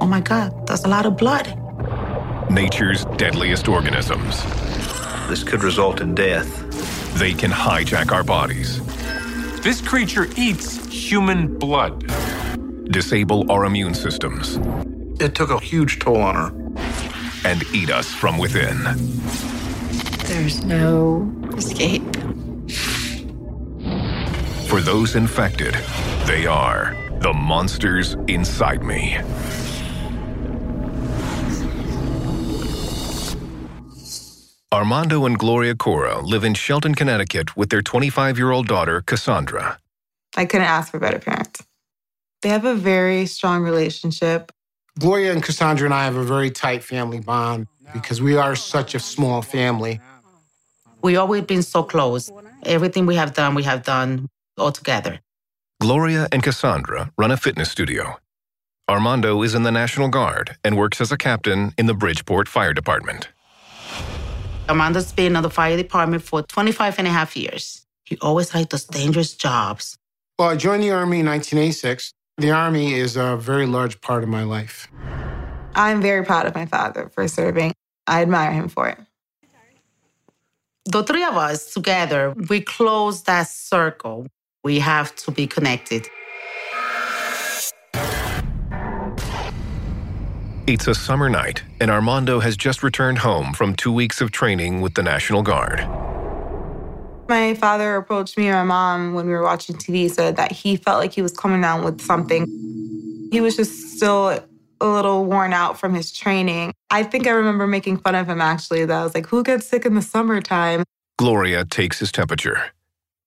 Oh my God, that's a lot of blood. Nature's deadliest organisms. This could result in death. They can hijack our bodies. This creature eats human blood. Disable our immune systems. It took a huge toll on her. And eat us from within. There's no escape. For those infected, they are the monsters inside me. Armando and Gloria Cora live in Shelton, Connecticut with their 25-year-old daughter, Cassandra. I couldn't ask for better parents. They have a very strong relationship. Gloria and Cassandra and I have a very tight family bond because we are such a small family. We've always been so close. Everything we have done all together. Gloria and Cassandra run a fitness studio. Armando is in the National Guard and works as a captain in the Bridgeport Fire Department. Armando's been in the fire department for 25 and a half years. He always liked those dangerous jobs. Well, I joined the Army in 1986. The Army is a very large part of my life. I'm very proud of my father for serving. I admire him for it. The three of us together, we close that circle. We have to be connected. It's a summer night, and Armando has just returned home from 2 weeks of training with the National Guard. My father approached me and my mom when we were watching TV, said that he felt like he was coming down with something. He was just still a little worn out from his training. I think I remember making fun of him, actually, that I was like, who gets sick in the summertime? Gloria takes his temperature.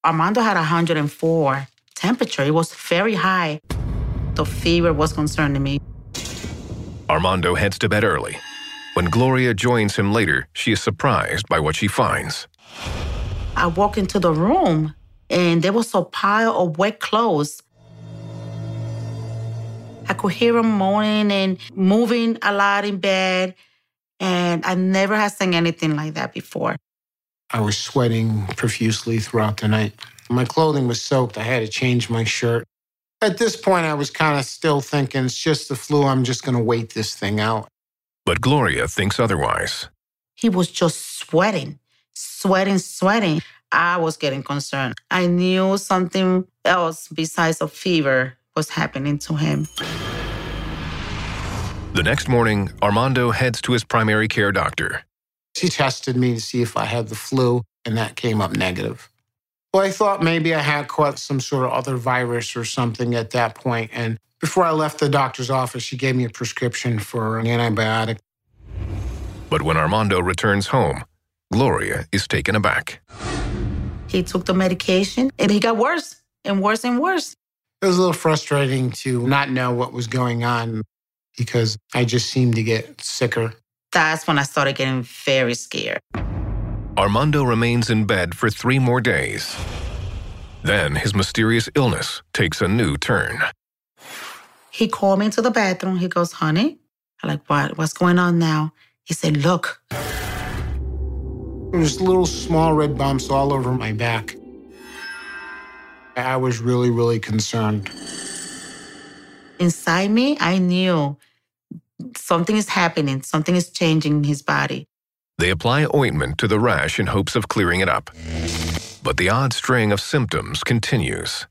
Armando had 104 temperature. It was very high. The fever was concerning me. Armando heads to bed early. When Gloria joins him later, she is surprised by what she finds. I walk into the room, and there was a pile of wet clothes. I could hear him moaning and moving a lot in bed, and I never had seen anything like that before. I was sweating profusely throughout the night. My clothing was soaked. I had to change my shirt. At this point, I was kind of still thinking, it's just the flu. I'm just going to wait this thing out. But Gloria thinks otherwise. He was just sweating. I was getting concerned. I knew something else besides a fever was happening to him. The next morning, Armando heads to his primary care doctor. She tested me to see if I had the flu, and that came up negative. Well, I thought maybe I had caught some sort of other virus or something at that point. And before I left the doctor's office, she gave me a prescription for an antibiotic. But when Armando returns home, Gloria is taken aback. He took the medication and he got worse and worse and worse. It was a little frustrating to not know what was going on because I just seemed to get sicker. That's when I started getting very scared. Armando remains in bed for 3 more days. Then his mysterious illness takes a new turn. He called me into the bathroom. He goes, honey. I'm like, what? What's going on now? He said, look. There's little small red bumps all over my back. I was really, really concerned. Inside me, I knew something is happening. Something is changing in his body. They apply ointment to the rash in hopes of clearing it up. But the odd string of symptoms continues.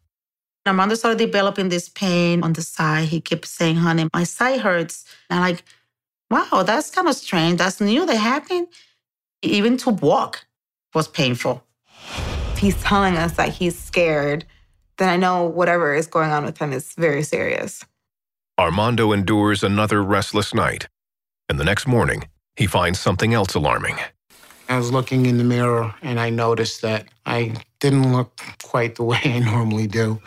Armando started developing this pain on the side. He kept saying, honey, my side hurts. And I'm like, wow, that's kind of strange. That's new. That happened. Even to walk was painful. He's telling us that he's scared. Then I know whatever is going on with him is very serious. Armando endures another restless night. And the next morning, he finds something else alarming. I was looking in the mirror, and I noticed that I didn't look quite the way I normally do.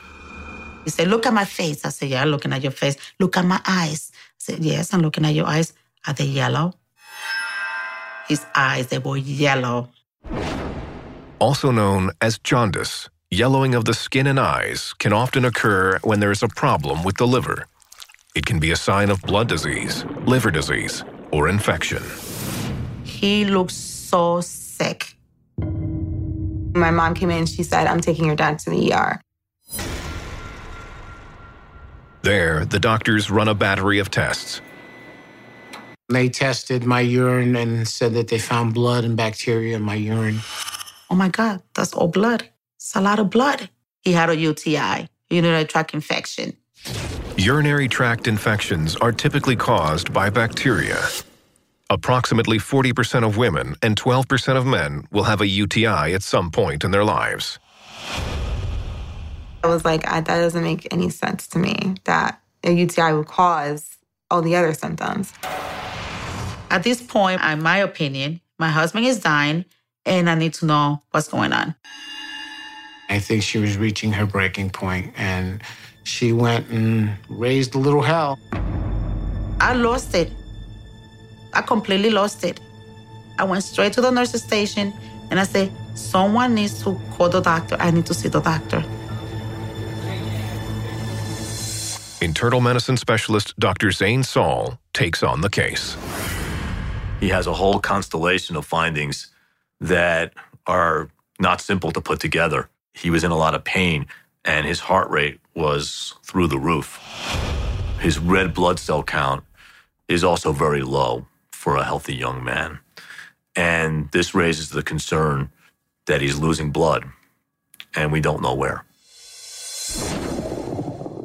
He said, look at my face. I said, yeah, I'm looking at your face. Look at my eyes. I said, yes, I'm looking at your eyes. Are they yellow? His eyes, they were yellow. Also known as jaundice, yellowing of the skin and eyes can often occur when there is a problem with the liver. It can be a sign of blood disease, liver disease, or infection. He looks so sick. My mom came in and she said, I'm taking her down to the ER. There, the doctors run a battery of tests. They tested my urine and said that they found blood and bacteria in my urine. Oh my God, that's all blood. It's a lot of blood. He had a UTI, urinary tract infection. Urinary tract infections are typically caused by bacteria. Approximately 40% of women and 12% of men will have a UTI at some point in their lives. I was like, that doesn't make any sense to me, that a UTI would cause all the other symptoms. At this point, in my opinion, my husband is dying, and I need to know what's going on. I think she was reaching her breaking point, and she went and raised a little hell. I lost it. I completely lost it. I went straight to the nurse's station, and I said, someone needs to call the doctor. I need to see the doctor. Internal medicine specialist Dr. Zane Saul takes on the case. He has a whole constellation of findings that are not simple to put together. He was in a lot of pain, and his heart rate was through the roof. His red blood cell count is also very low for a healthy young man. And this raises the concern that he's losing blood, and we don't know where.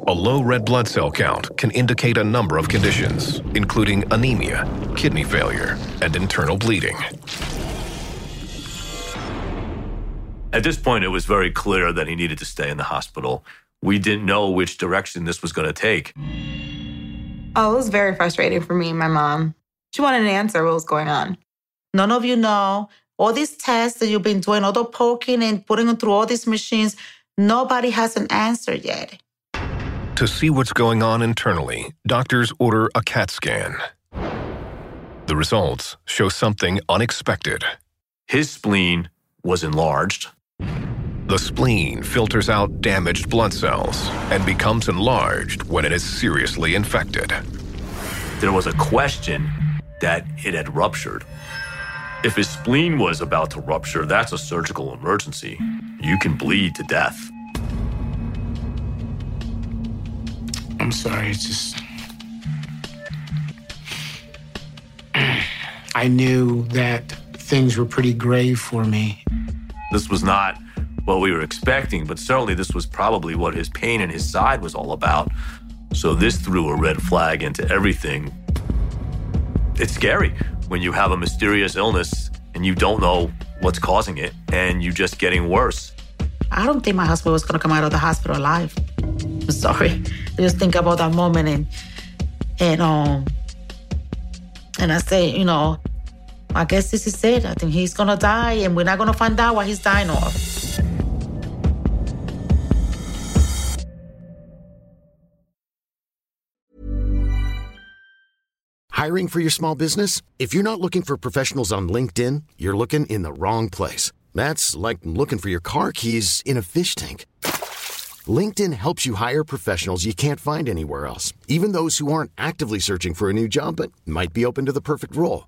A low red blood cell count can indicate a number of conditions, including anemia, kidney failure, and internal bleeding. At this point, it was very clear that he needed to stay in the hospital. We didn't know which direction this was going to take. Oh, it was very frustrating for me and my mom. She wanted an answer, what was going on. None of you know. All these tests that you've been doing, all the poking and putting them through all these machines, nobody has an answer yet. To see what's going on internally, doctors order a CAT scan. The results show something unexpected. His spleen was enlarged. The spleen filters out damaged blood cells and becomes enlarged when it is seriously infected. There was a question that it had ruptured. If his spleen was about to rupture, that's a surgical emergency. You can bleed to death. I'm sorry, it's just... I knew that things were pretty grave for me. This was not what we were expecting, but certainly this was probably what his pain in his side was all about. So this threw a red flag into everything. It's scary when you have a mysterious illness and you don't know what's causing it and you're just getting worse. I don't think my husband was going to come out of the hospital alive. I'm sorry. I just think about that moment and I say, you know, I guess this is it. I think he's gonna die, and we're not gonna find out what he's dying of. Hiring for your small business? If you're not looking for professionals on LinkedIn, you're looking in the wrong place. That's like looking for your car keys in a fish tank. LinkedIn helps you hire professionals you can't find anywhere else, even those who aren't actively searching for a new job but might be open to the perfect role.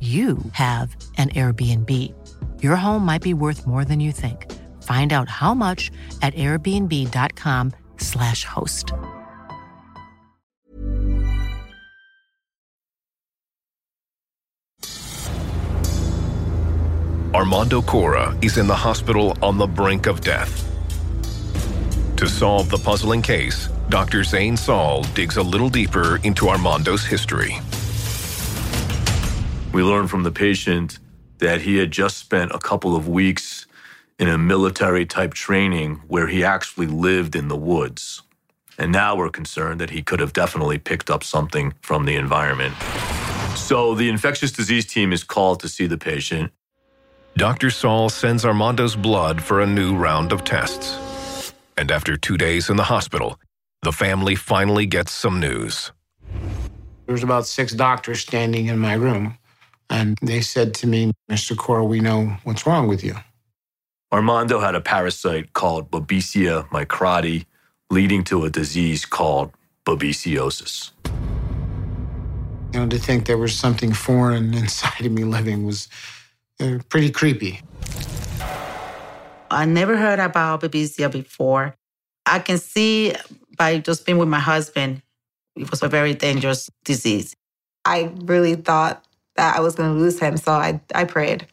you have an Airbnb. Your home might be worth more than you think. Find out how much at airbnb.com/host. Armando Cora is in the hospital on the brink of death. To solve the puzzling case, Dr. Zane Saul digs a little deeper into Armando's history. We learned from the patient that he had just spent a couple of weeks in a military-type training where he actually lived in the woods. And now we're concerned that he could have definitely picked up something from the environment. So the infectious disease team is called to see the patient. Dr. Saul sends Armando's blood for a new round of tests. And after 2 days in the hospital, the family finally gets some news. There was about 6 doctors standing in my room. And they said to me, Mr. Cora, we know what's wrong with you. Armando had a parasite called Babesia microti, leading to a disease called babesiosis. You know, to think there was something foreign inside of me living was pretty creepy. I never heard about Babesia before. I can see by just being with my husband, it was a very dangerous disease. I really thought that I was going to lose him, so I prayed.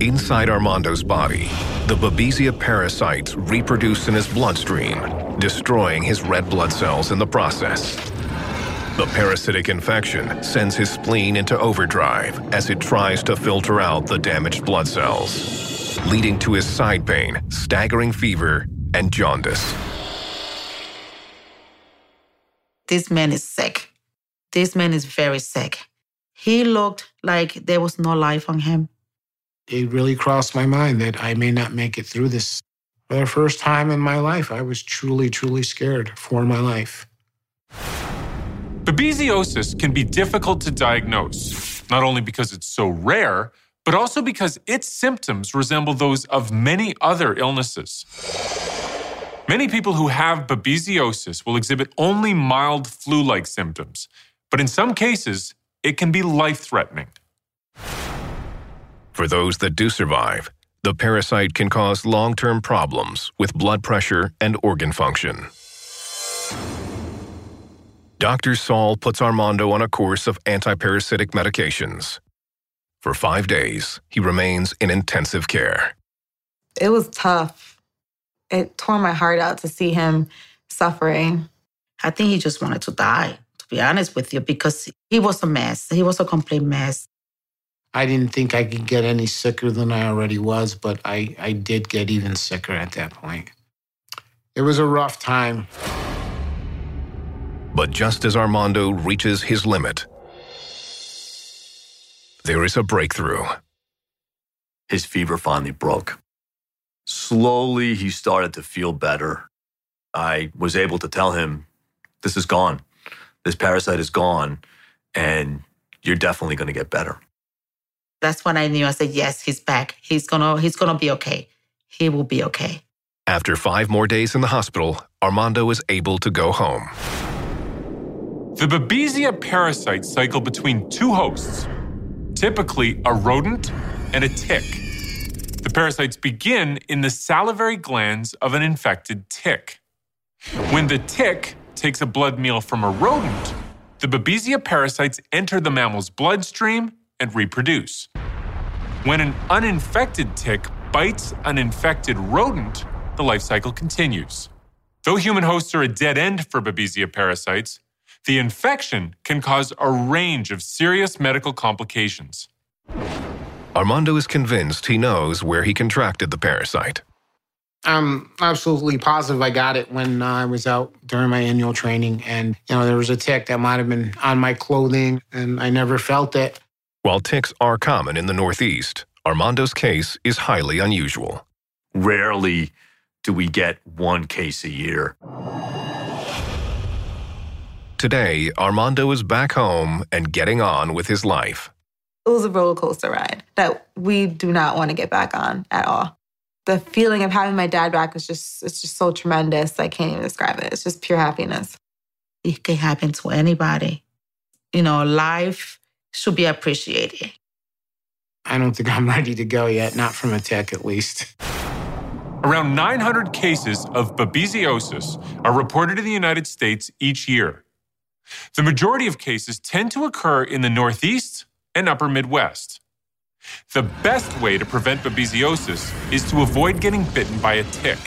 Inside Armando's body, the Babesia parasites reproduce in his bloodstream, destroying his red blood cells in the process. The parasitic infection sends his spleen into overdrive as it tries to filter out the damaged blood cells, leading to his side pain, staggering fever, and jaundice. This man is sick. This man is very sick. He looked like there was no life on him. It really crossed my mind that I may not make it through this. For the first time in my life, I was truly, truly scared for my life. Babesiosis can be difficult to diagnose, not only because it's so rare, but also because its symptoms resemble those of many other illnesses. Many people who have babesiosis will exhibit only mild flu-like symptoms, but in some cases, it can be life-threatening. For those that do survive, the parasite can cause long-term problems with blood pressure and organ function. Dr. Saul puts Armando on a course of antiparasitic medications. For 5 days, he remains in intensive care. It was tough. It tore my heart out to see him suffering. I think he just wanted to die, to be honest with you, because he was a mess. He was a complete mess. I didn't think I could get any sicker than I already was, but I did get even sicker at that point. It was a rough time. But just as Armando reaches his limit, there is a breakthrough. His fever finally broke. Slowly, he started to feel better. I was able to tell him, this is gone. This parasite is gone, and you're definitely going to get better. That's when I knew. I said, yes, he's back. He's gonna be okay. He will be okay. After 5 more days in the hospital, Armando is able to go home. The Babesia parasites cycle between 2 hosts, typically a rodent and a tick. The parasites begin in the salivary glands of an infected tick. When the tick takes a blood meal from a rodent, the Babesia parasites enter the mammal's bloodstream and reproduce. When an uninfected tick bites an infected rodent, the life cycle continues. Though human hosts are a dead end for Babesia parasites, the infection can cause a range of serious medical complications. Armando is convinced he knows where he contracted the parasite. I'm absolutely positive I got it when I was out during my annual training, and there was a tick that might have been on my clothing, and I never felt it. While ticks are common in the Northeast, Armando's case is highly unusual. Rarely do we get one case a year. Today, Armando is back home and getting on with his life. It was a roller coaster ride that we do not want to get back on at all. The feeling of having my dad back is just so tremendous. I can't even describe it. It's just pure happiness. It can happen to anybody. Life should be appreciated. I don't think I'm ready to go yet, not from a tick at least. Around 900 cases of babesiosis are reported in the United States each year. The majority of cases tend to occur in the Northeast and Upper Midwest. The best way to prevent babesiosis is to avoid getting bitten by a tick.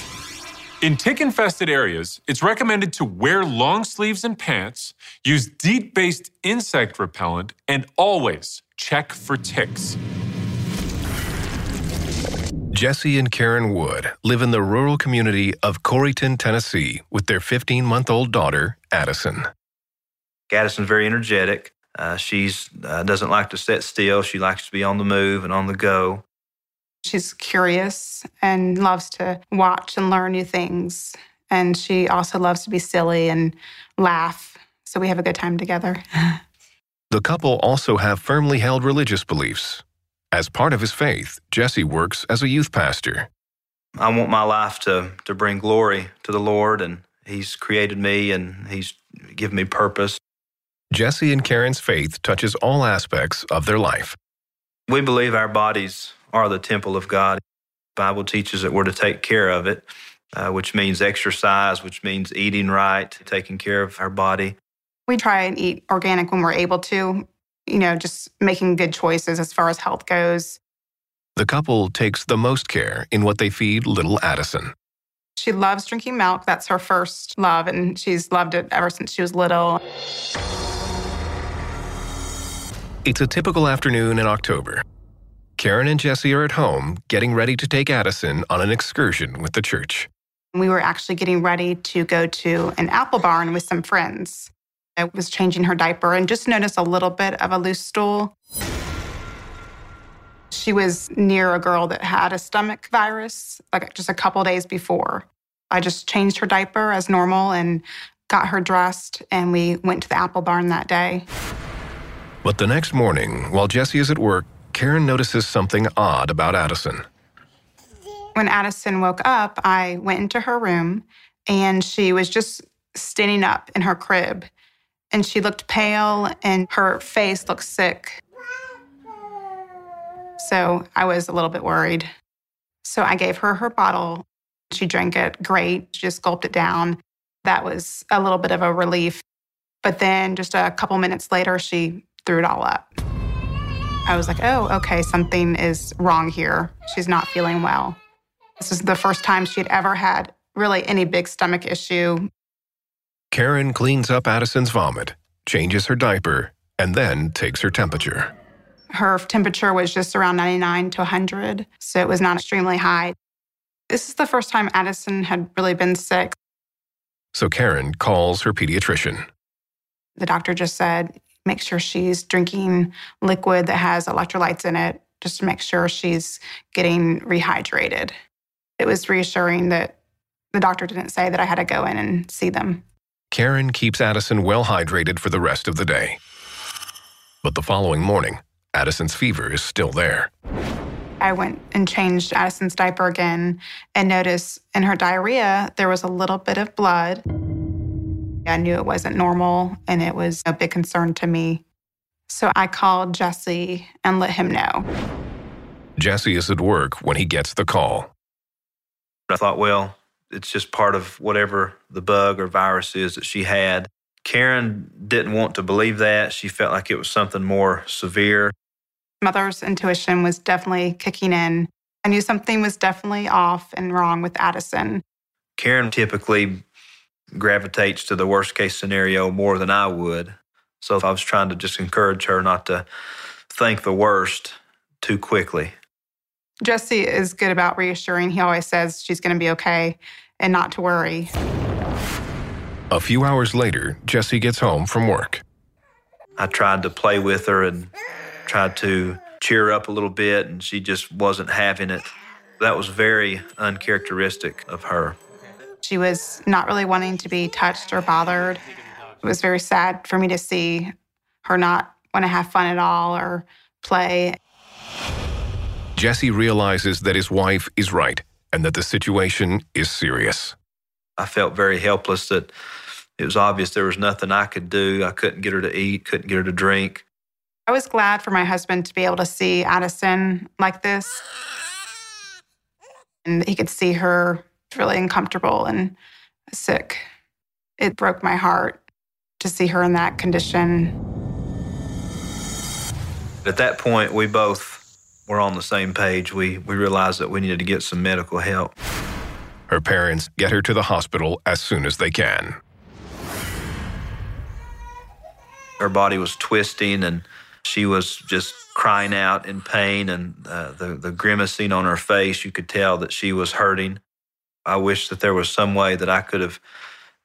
In tick-infested areas, it's recommended to wear long sleeves and pants, use DEET-based insect repellent, and always check for ticks. Jesse and Karen Wood live in the rural community of Coryton, Tennessee, with their 15-month-old daughter, Addison. Addison's very energetic. She doesn't like to sit still. She likes to be on the move and on the go. She's curious and loves to watch and learn new things. And she also loves to be silly and laugh. So we have a good time together. The couple also have firmly held religious beliefs. As part of his faith, Jesse works as a youth pastor. I want my life to bring glory to the Lord, and He's created me, and He's given me purpose. Jesse and Karen's faith touches all aspects of their life. We believe our bodies are the temple of God. The Bible teaches that we're to take care of it, which means exercise, which means eating right, taking care of our body. We try and eat organic when we're able to, just making good choices as far as health goes. The couple takes the most care in what they feed little Addison. She loves drinking milk. That's her first love, and she's loved it ever since she was little. It's a typical afternoon in October. Karen and Jesse are at home getting ready to take Addison on an excursion with the church. We were actually getting ready to go to an apple barn with some friends. I was changing her diaper and just noticed a little bit of a loose stool. She was near a girl that had a stomach virus, just a couple days before. I just changed her diaper as normal and got her dressed, and we went to the apple barn that day. But the next morning, while Jesse is at work, Karen notices something odd about Addison. When Addison woke up, I went into her room, and she was just standing up in her crib. And she looked pale, and her face looked sick. So I was a little bit worried. So I gave her her bottle. She drank it great. She just gulped it down. That was a little bit of a relief. But then just a couple minutes later, she threw it all up. I was like, oh, okay, something is wrong here. She's not feeling well. This is the first time she'd ever had really any big stomach issue. Karen cleans up Addison's vomit, changes her diaper, and then takes her temperature. Her temperature was just around 99 to 100, so it was not extremely high. This is the first time Addison had really been sick. So Karen calls her pediatrician. The doctor just said, make sure she's drinking liquid that has electrolytes in it, just to make sure she's getting rehydrated. It was reassuring that the doctor didn't say that I had to go in and see them. Karen keeps Addison well hydrated for the rest of the day. But the following morning, Addison's fever is still there. I went and changed Addison's diaper again and noticed in her diarrhea, there was a little bit of blood. I knew it wasn't normal, and it was a big concern to me. So I called Jesse and let him know. Jesse is at work when he gets the call. I thought, well, it's just part of whatever the bug or virus is that she had. Karen didn't want to believe that. She felt like it was something more severe. Mother's intuition was definitely kicking in. I knew something was definitely off and wrong with Addison. Karen typically gravitates to the worst-case scenario more than I would. So I was trying to just encourage her not to think the worst too quickly. Jesse is good about reassuring. He always says she's going to be okay and not to worry. A few hours later, Jesse gets home from work. I tried to play with her and tried to cheer her up a little bit, and she just wasn't having it. That was very uncharacteristic of her. She was not really wanting to be touched or bothered. It was very sad for me to see her not want to have fun at all or play. Jesse realizes that his wife is right and that the situation is serious. I felt very helpless that it was obvious there was nothing I could do. I couldn't get her to eat, couldn't get her to drink. I was glad for my husband to be able to see Addison like this. And he could see her really uncomfortable and sick. It broke my heart to see her in that condition. At that point, we both were on the same page. We realized that we needed to get some medical help. Her parents get her to the hospital as soon as they can. Her body was twisting, and she was just crying out in pain, and the grimacing on her face, you could tell that she was hurting. I wish that there was some way that I could have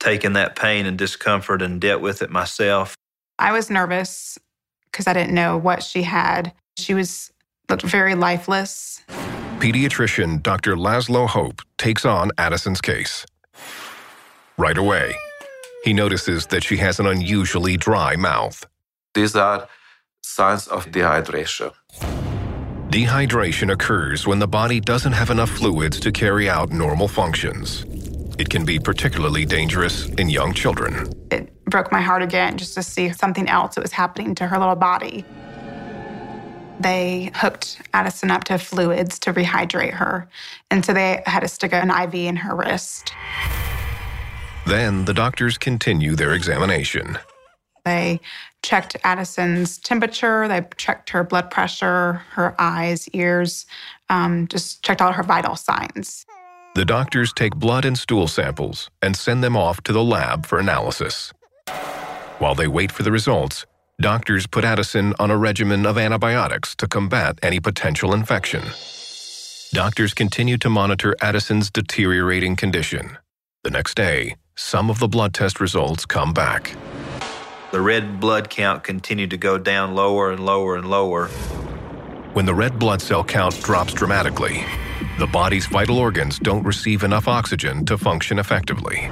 taken that pain and discomfort and dealt with it myself. I was nervous because I didn't know what she had. She looked very lifeless. Pediatrician Dr. Laszlo Hope takes on Addison's case. Right away, he notices that she has an unusually dry mouth. These are signs of dehydration. Dehydration occurs when the body doesn't have enough fluids to carry out normal functions. It can be particularly dangerous in young children. It broke my heart again just to see something else that was happening to her little body. They hooked Addison up to fluids to rehydrate her, and so they had to stick an IV in her wrist. Then the doctors continue their examination. They checked Addison's temperature, they checked her blood pressure, her eyes, ears, just checked all her vital signs. The doctors take blood and stool samples and send them off to the lab for analysis. While they wait for the results, doctors put Addison on a regimen of antibiotics to combat any potential infection. Doctors continue to monitor Addison's deteriorating condition. The next day, some of the blood test results come back. The red blood count continued to go down lower and lower and lower. When the red blood cell count drops dramatically, the body's vital organs don't receive enough oxygen to function effectively.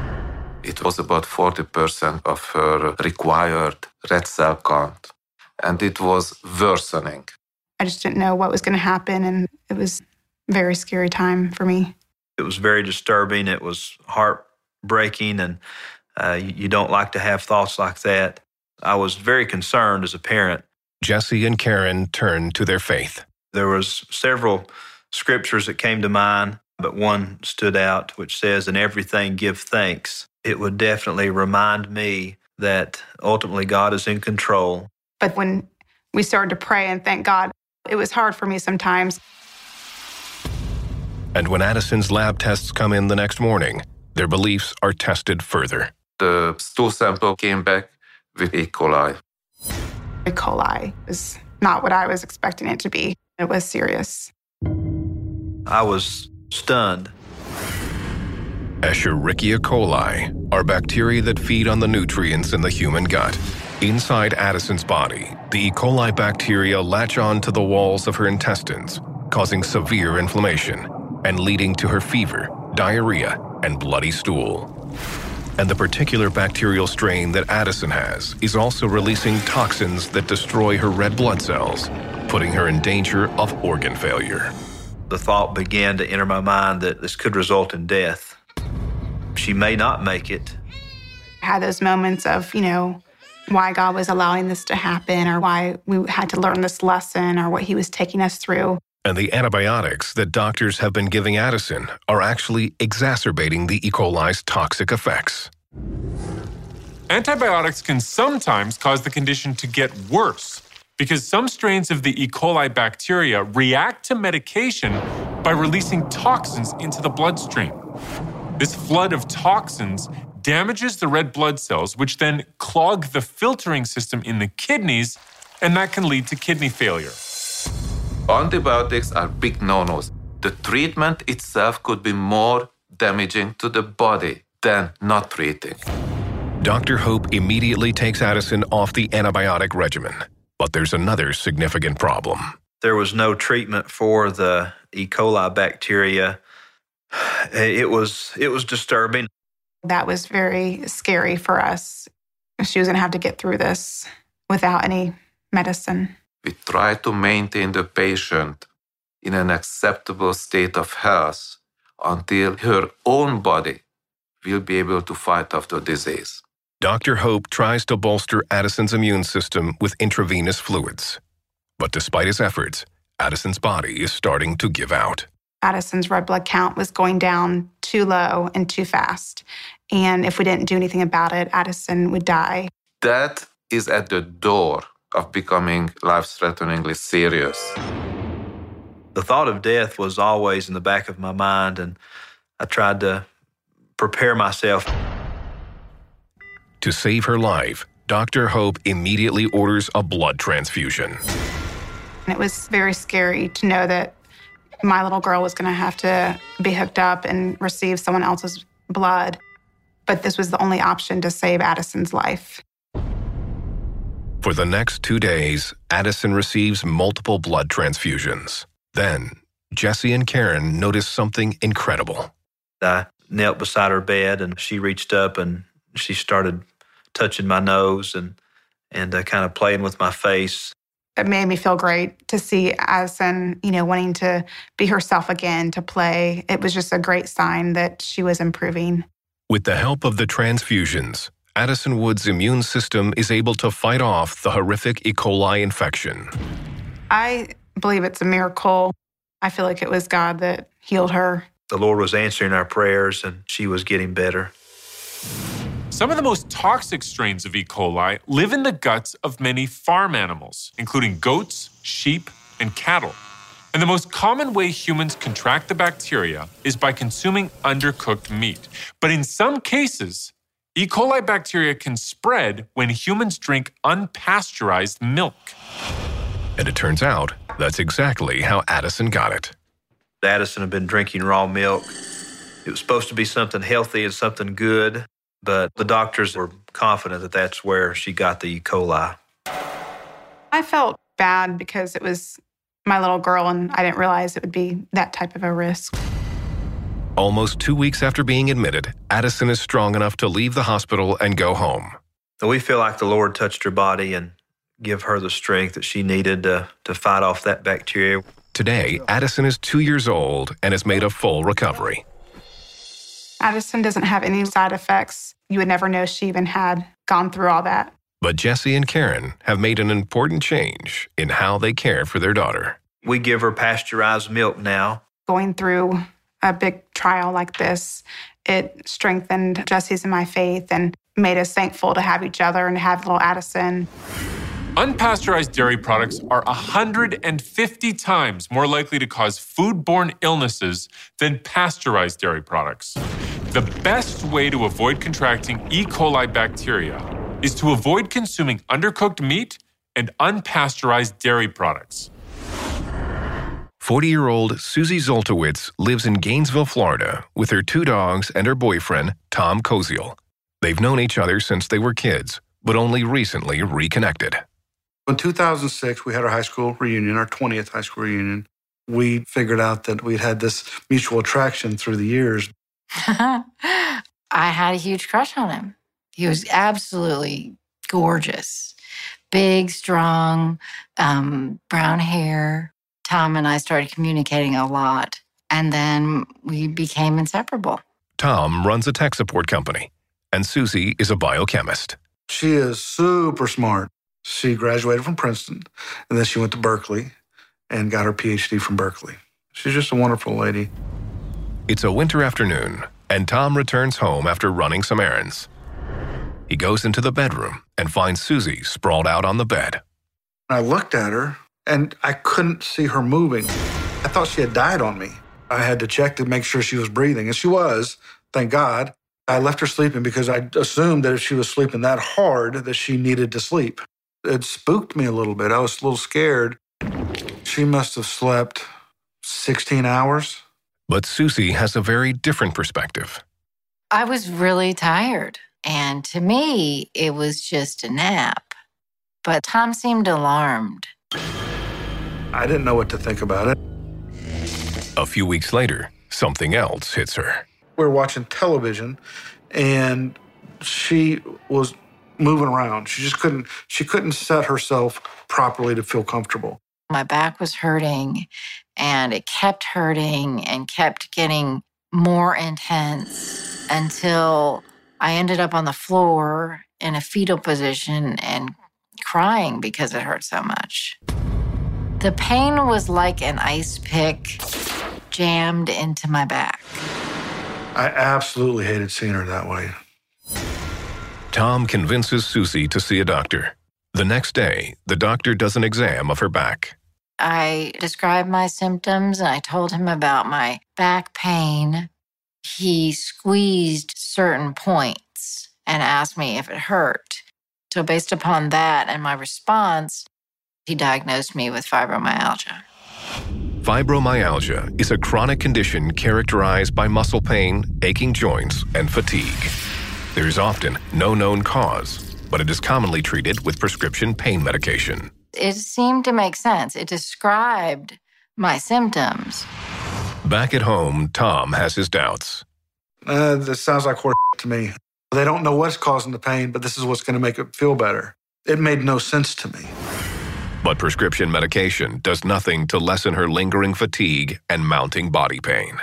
It was about 40% of her required red cell count, and it was worsening. I just didn't know what was going to happen, and it was a very scary time for me. It was very disturbing. It was heartbreaking, and you don't like to have thoughts like that. I was very concerned as a parent. Jesse and Karen turned to their faith. There was several scriptures that came to mind, but one stood out, which says, "In everything give thanks." It would definitely remind me that ultimately God is in control. But when we started to pray and thank God, it was hard for me sometimes. And when Addison's lab tests come in the next morning, their beliefs are tested further. The stool sample came back with E. coli. E. coli is not what I was expecting it to be. It was serious. I was stunned. Escherichia coli are bacteria that feed on the nutrients in the human gut. Inside Addison's body, the E. coli bacteria latch on to the walls of her intestines, causing severe inflammation and leading to her fever, diarrhea, and bloody stool. And the particular bacterial strain that Addison has is also releasing toxins that destroy her red blood cells, putting her in danger of organ failure. The thought began to enter my mind that this could result in death. She may not make it. I had those moments of, why God was allowing this to happen or why we had to learn this lesson or what he was taking us through. And the antibiotics that doctors have been giving Addison are actually exacerbating the E. coli's toxic effects. Antibiotics can sometimes cause the condition to get worse because some strains of the E. coli bacteria react to medication by releasing toxins into the bloodstream. This flood of toxins damages the red blood cells, which then clog the filtering system in the kidneys, and that can lead to kidney failure. Antibiotics are big no-nos. The treatment itself could be more damaging to the body than not treating. Dr. Hope immediately takes Addison off the antibiotic regimen. But there's another significant problem. There was no treatment for the E. coli bacteria. It was disturbing. That was very scary for us. She was going to have to get through this without any medicine. We try to maintain the patient in an acceptable state of health until her own body will be able to fight off the disease. Dr. Hope tries to bolster Addison's immune system with intravenous fluids. But despite his efforts, Addison's body is starting to give out. Addison's red blood count was going down too low and too fast. And if we didn't do anything about it, Addison would die. That is at the door of becoming life-threateningly serious. The thought of death was always in the back of my mind, and I tried to prepare myself. To save her life, Dr. Hope immediately orders a blood transfusion. It was very scary to know that my little girl was going to have to be hooked up and receive someone else's blood. But this was the only option to save Addison's life. For the next 2 days, Addison receives multiple blood transfusions. Then, Jesse and Karen notice something incredible. I knelt beside her bed, and she reached up, and she started touching my nose and kind of playing with my face. It made me feel great to see Addison, wanting to be herself again, to play. It was just a great sign that she was improving. With the help of the transfusions, Addison Wood's immune system is able to fight off the horrific E. coli infection. I believe it's a miracle. I feel like it was God that healed her. The Lord was answering our prayers, and she was getting better. Some of the most toxic strains of E. coli live in the guts of many farm animals, including goats, sheep, and cattle. And the most common way humans contract the bacteria is by consuming undercooked meat. But in some cases, E. coli bacteria can spread when humans drink unpasteurized milk. And it turns out that's exactly how Addison got it. Addison had been drinking raw milk. It was supposed to be something healthy and something good, but the doctors were confident that that's where she got the E. coli. I felt bad because it was my little girl, and I didn't realize it would be that type of a risk. Almost 2 weeks after being admitted, Addison is strong enough to leave the hospital and go home. We feel like the Lord touched her body and gave her the strength that she needed to fight off that bacteria. Today, Addison is 2 years old and has made a full recovery. Addison doesn't have any side effects. You would never know she even had gone through all that. But Jesse and Karen have made an important change in how they care for their daughter. We give her pasteurized milk now. Going through a big trial like this, it strengthened Jesse's and my faith and made us thankful to have each other and to have little Addison. Unpasteurized dairy products are 150 times more likely to cause foodborne illnesses than pasteurized dairy products. The best way to avoid contracting E. coli bacteria is to avoid consuming undercooked meat and unpasteurized dairy products. 40-year-old Susie Zoltewicz lives in Gainesville, Florida, with her 2 dogs and her boyfriend, Tom Koziel. They've known each other since they were kids, but only recently reconnected. In 2006, we had our high school reunion, our 20th high school reunion. We figured out that we'd had this mutual attraction through the years. I had a huge crush on him. He was absolutely gorgeous. Big, strong, brown hair. Tom and I started communicating a lot, and then we became inseparable. Tom runs a tech support company, and Susie is a biochemist. She is super smart. She graduated from Princeton, and then she went to Berkeley and got her PhD from Berkeley. She's just a wonderful lady. It's a winter afternoon, and Tom returns home after running some errands. He goes into the bedroom and finds Susie sprawled out on the bed. I looked at her, and I couldn't see her moving. I thought she had died on me. I had to check to make sure she was breathing, and she was, thank God. I left her sleeping because I assumed that if she was sleeping that hard, that she needed to sleep. It spooked me a little bit. I was a little scared. She must have slept 16 hours. But Susie has a very different perspective. I was really tired, and to me, it was just a nap. But Tom seemed alarmed. I didn't know what to think about it. A few weeks later, something else hits her. We were watching television, and she was moving around. She just couldn't set herself properly to feel comfortable. My back was hurting, and it kept hurting and kept getting more intense until I ended up on the floor in a fetal position and crying because it hurt so much. The pain was like an ice pick jammed into my back. I absolutely hated seeing her that way. Tom convinces Susie to see a doctor. The next day, the doctor does an exam of her back. I described my symptoms, and I told him about my back pain. He squeezed certain points and asked me if it hurt. So based upon that and my response, he diagnosed me with fibromyalgia. Fibromyalgia is a chronic condition characterized by muscle pain, aching joints, and fatigue. There is often no known cause, but it is commonly treated with prescription pain medication. It seemed to make sense. It described my symptoms. Back at home, Tom has his doubts. This sounds like horse to me. They don't know what's causing the pain, but this is what's going to make it feel better. It made no sense to me. But prescription medication does nothing to lessen her lingering fatigue and mounting body pain.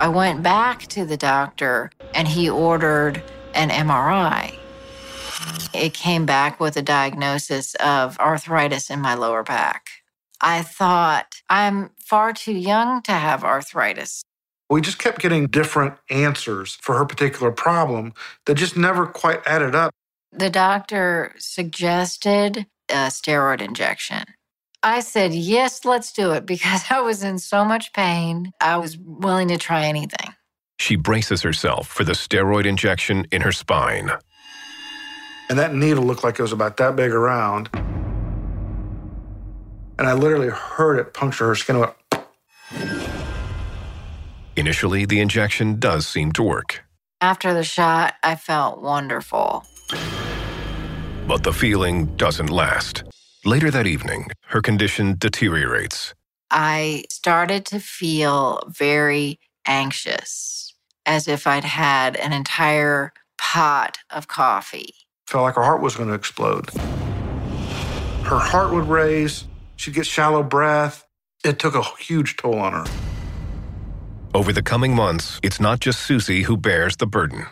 I went back to the doctor, and he ordered an MRI. It came back with a diagnosis of arthritis in my lower back. I thought, I'm far too young to have arthritis. We just kept getting different answers for her particular problem that just never quite added up. The doctor suggested a steroid injection. I said, yes, let's do it, because I was in so much pain, I was willing to try anything. She braces herself for the steroid injection in her spine. And that needle looked like it was about that big around. And I literally heard it puncture her skin. Initially, the injection does seem to work. After the shot, I felt wonderful. But the feeling doesn't last. Later that evening, her condition deteriorates. I started to feel very anxious, as if I'd had an entire pot of coffee. Felt like her heart was going to explode. Her heart would race. She'd get shallow breath. It took a huge toll on her. Over the coming months, it's not just Susie who bears the burden.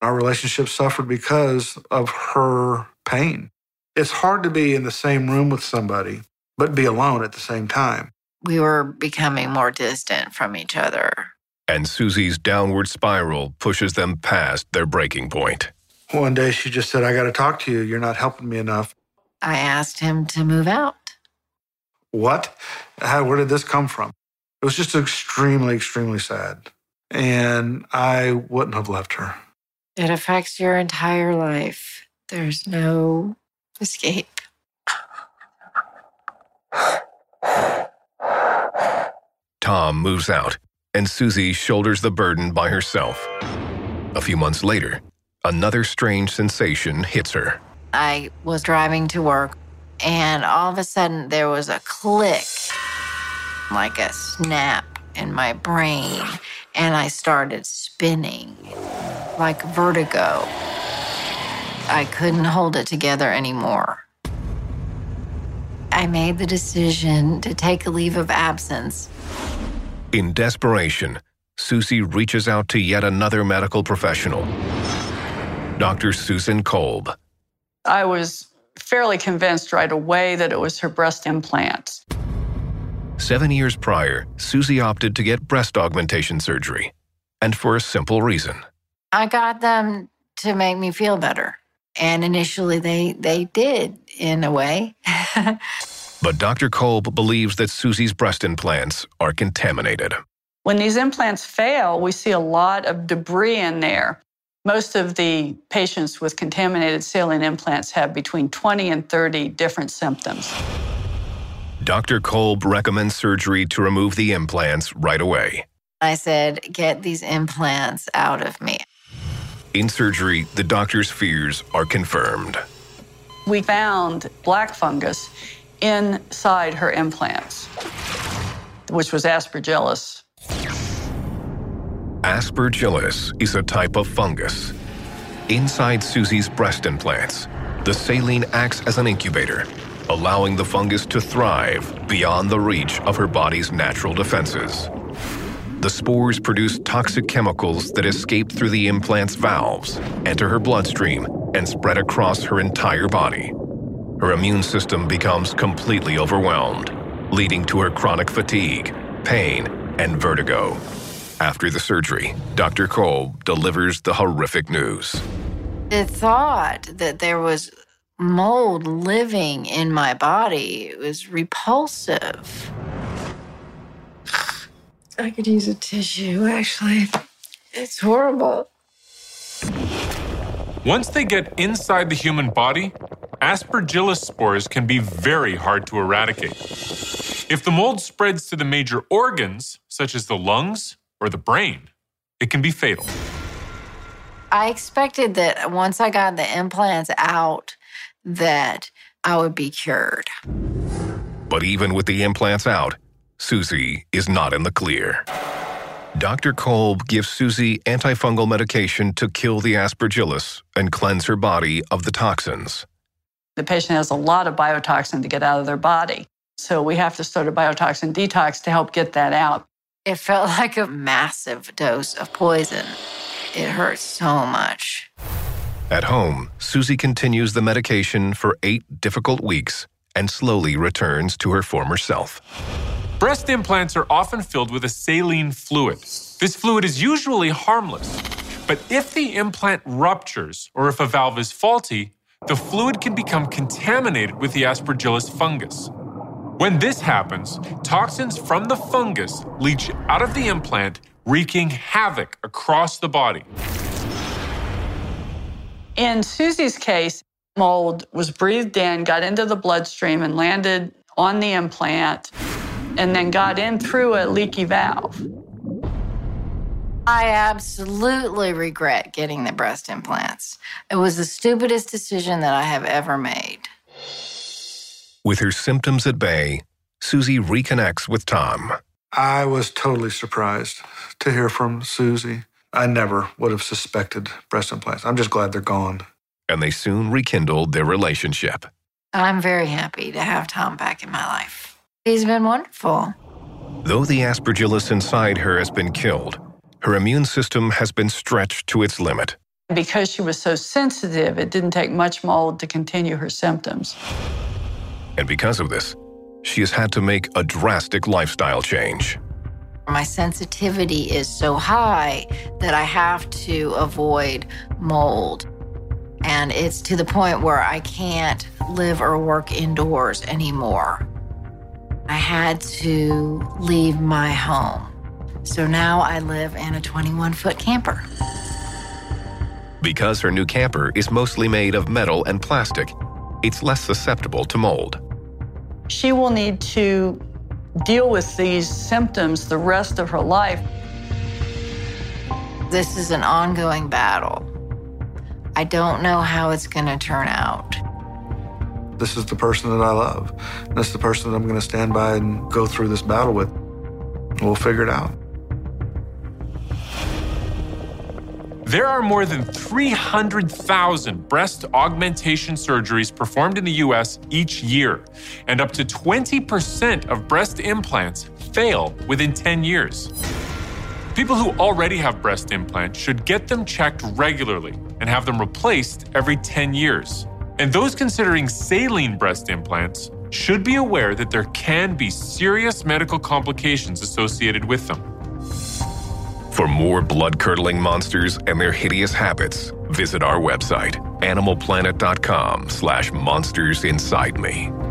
Our relationship suffered because of her pain. It's hard to be in the same room with somebody, but be alone at the same time. We were becoming more distant from each other. And Susie's downward spiral pushes them past their breaking point. One day she just said, I got to talk to you. You're not helping me enough. I asked him to move out. What? Where did this come from? It was just extremely, extremely sad. And I wouldn't have left her. It affects your entire life. There's no escape. Tom moves out, and Susie shoulders the burden by herself. A few months later, another strange sensation hits her. I was driving to work, and all of a sudden there was a click, like a snap in my brain, and I started spinning. Like vertigo. I couldn't hold it together anymore. I made the decision to take a leave of absence. In desperation, Susie reaches out to yet another medical professional, Dr. Susan Kolb. I was fairly convinced right away that it was her breast implants. 7 years prior, Susie opted to get breast augmentation surgery, and for a simple reason. I got them to make me feel better. And initially they did, in a way. But Dr. Kolb believes that Susie's breast implants are contaminated. When these implants fail, we see a lot of debris in there. Most of the patients with contaminated saline implants have between 20 and 30 different symptoms. Dr. Kolb recommends surgery to remove the implants right away. I said, get these implants out of me. In surgery, the doctor's fears are confirmed. We found black fungus inside her implants, which was Aspergillus. Aspergillus is a type of fungus. Inside Susie's breast implants, the saline acts as an incubator, allowing the fungus to thrive beyond the reach of her body's natural defenses. The spores produce toxic chemicals that escape through the implant's valves, enter her bloodstream, and spread across her entire body. Her immune system becomes completely overwhelmed, leading to her chronic fatigue, pain, and vertigo. After the surgery, Dr. Kolb delivers the horrific news. The thought that there was mold living in my body was repulsive. I could use a tissue, actually. It's horrible. Once they get inside the human body, Aspergillus spores can be very hard to eradicate. If the mold spreads to the major organs, such as the lungs or the brain, it can be fatal. I expected that once I got the implants out, that I would be cured. But even with the implants out, Susie is not in the clear. Dr. Kolb gives Susie antifungal medication to kill the Aspergillus and cleanse her body of the toxins. The patient has a lot of biotoxin to get out of their body, so we have to start a biotoxin detox to help get that out. It felt like a massive dose of poison. It hurt so much. At home, Susie continues the medication for 8 difficult weeks and slowly returns to her former self. Breast implants are often filled with a saline fluid. This fluid is usually harmless, but if the implant ruptures or if a valve is faulty, the fluid can become contaminated with the Aspergillus fungus. When this happens, toxins from the fungus leach out of the implant, wreaking havoc across the body. In Susie's case, mold was breathed in, got into the bloodstream, and landed on the implant, and then got in through a leaky valve. I absolutely regret getting the breast implants. It was the stupidest decision that I have ever made. With her symptoms at bay, Susie reconnects with Tom. I was totally surprised to hear from Susie. I never would have suspected breast implants. I'm just glad they're gone. And they soon rekindled their relationship. I'm very happy to have Tom back in my life. He's been wonderful. Though the Aspergillus inside her has been killed, her immune system has been stretched to its limit. Because she was so sensitive, it didn't take much mold to continue her symptoms. And because of this, she has had to make a drastic lifestyle change. My sensitivity is so high that I have to avoid mold. And it's to the point where I can't live or work indoors anymore. I had to leave my home. So now I live in a 21-foot camper. Because her new camper is mostly made of metal and plastic, it's less susceptible to mold. She will need to deal with these symptoms the rest of her life. This is an ongoing battle. I don't know how it's going to turn out. This is the person that I love. That's the person that I'm going to stand by and go through this battle with. We'll figure it out. There are more than 300,000 breast augmentation surgeries performed in the U.S. each year, and up to 20% of breast implants fail within 10 years. People who already have breast implants should get them checked regularly and have them replaced every 10 years. And those considering saline breast implants should be aware that there can be serious medical complications associated with them. For more blood-curdling monsters and their hideous habits, visit our website, animalplanet.com/monstersinsideme.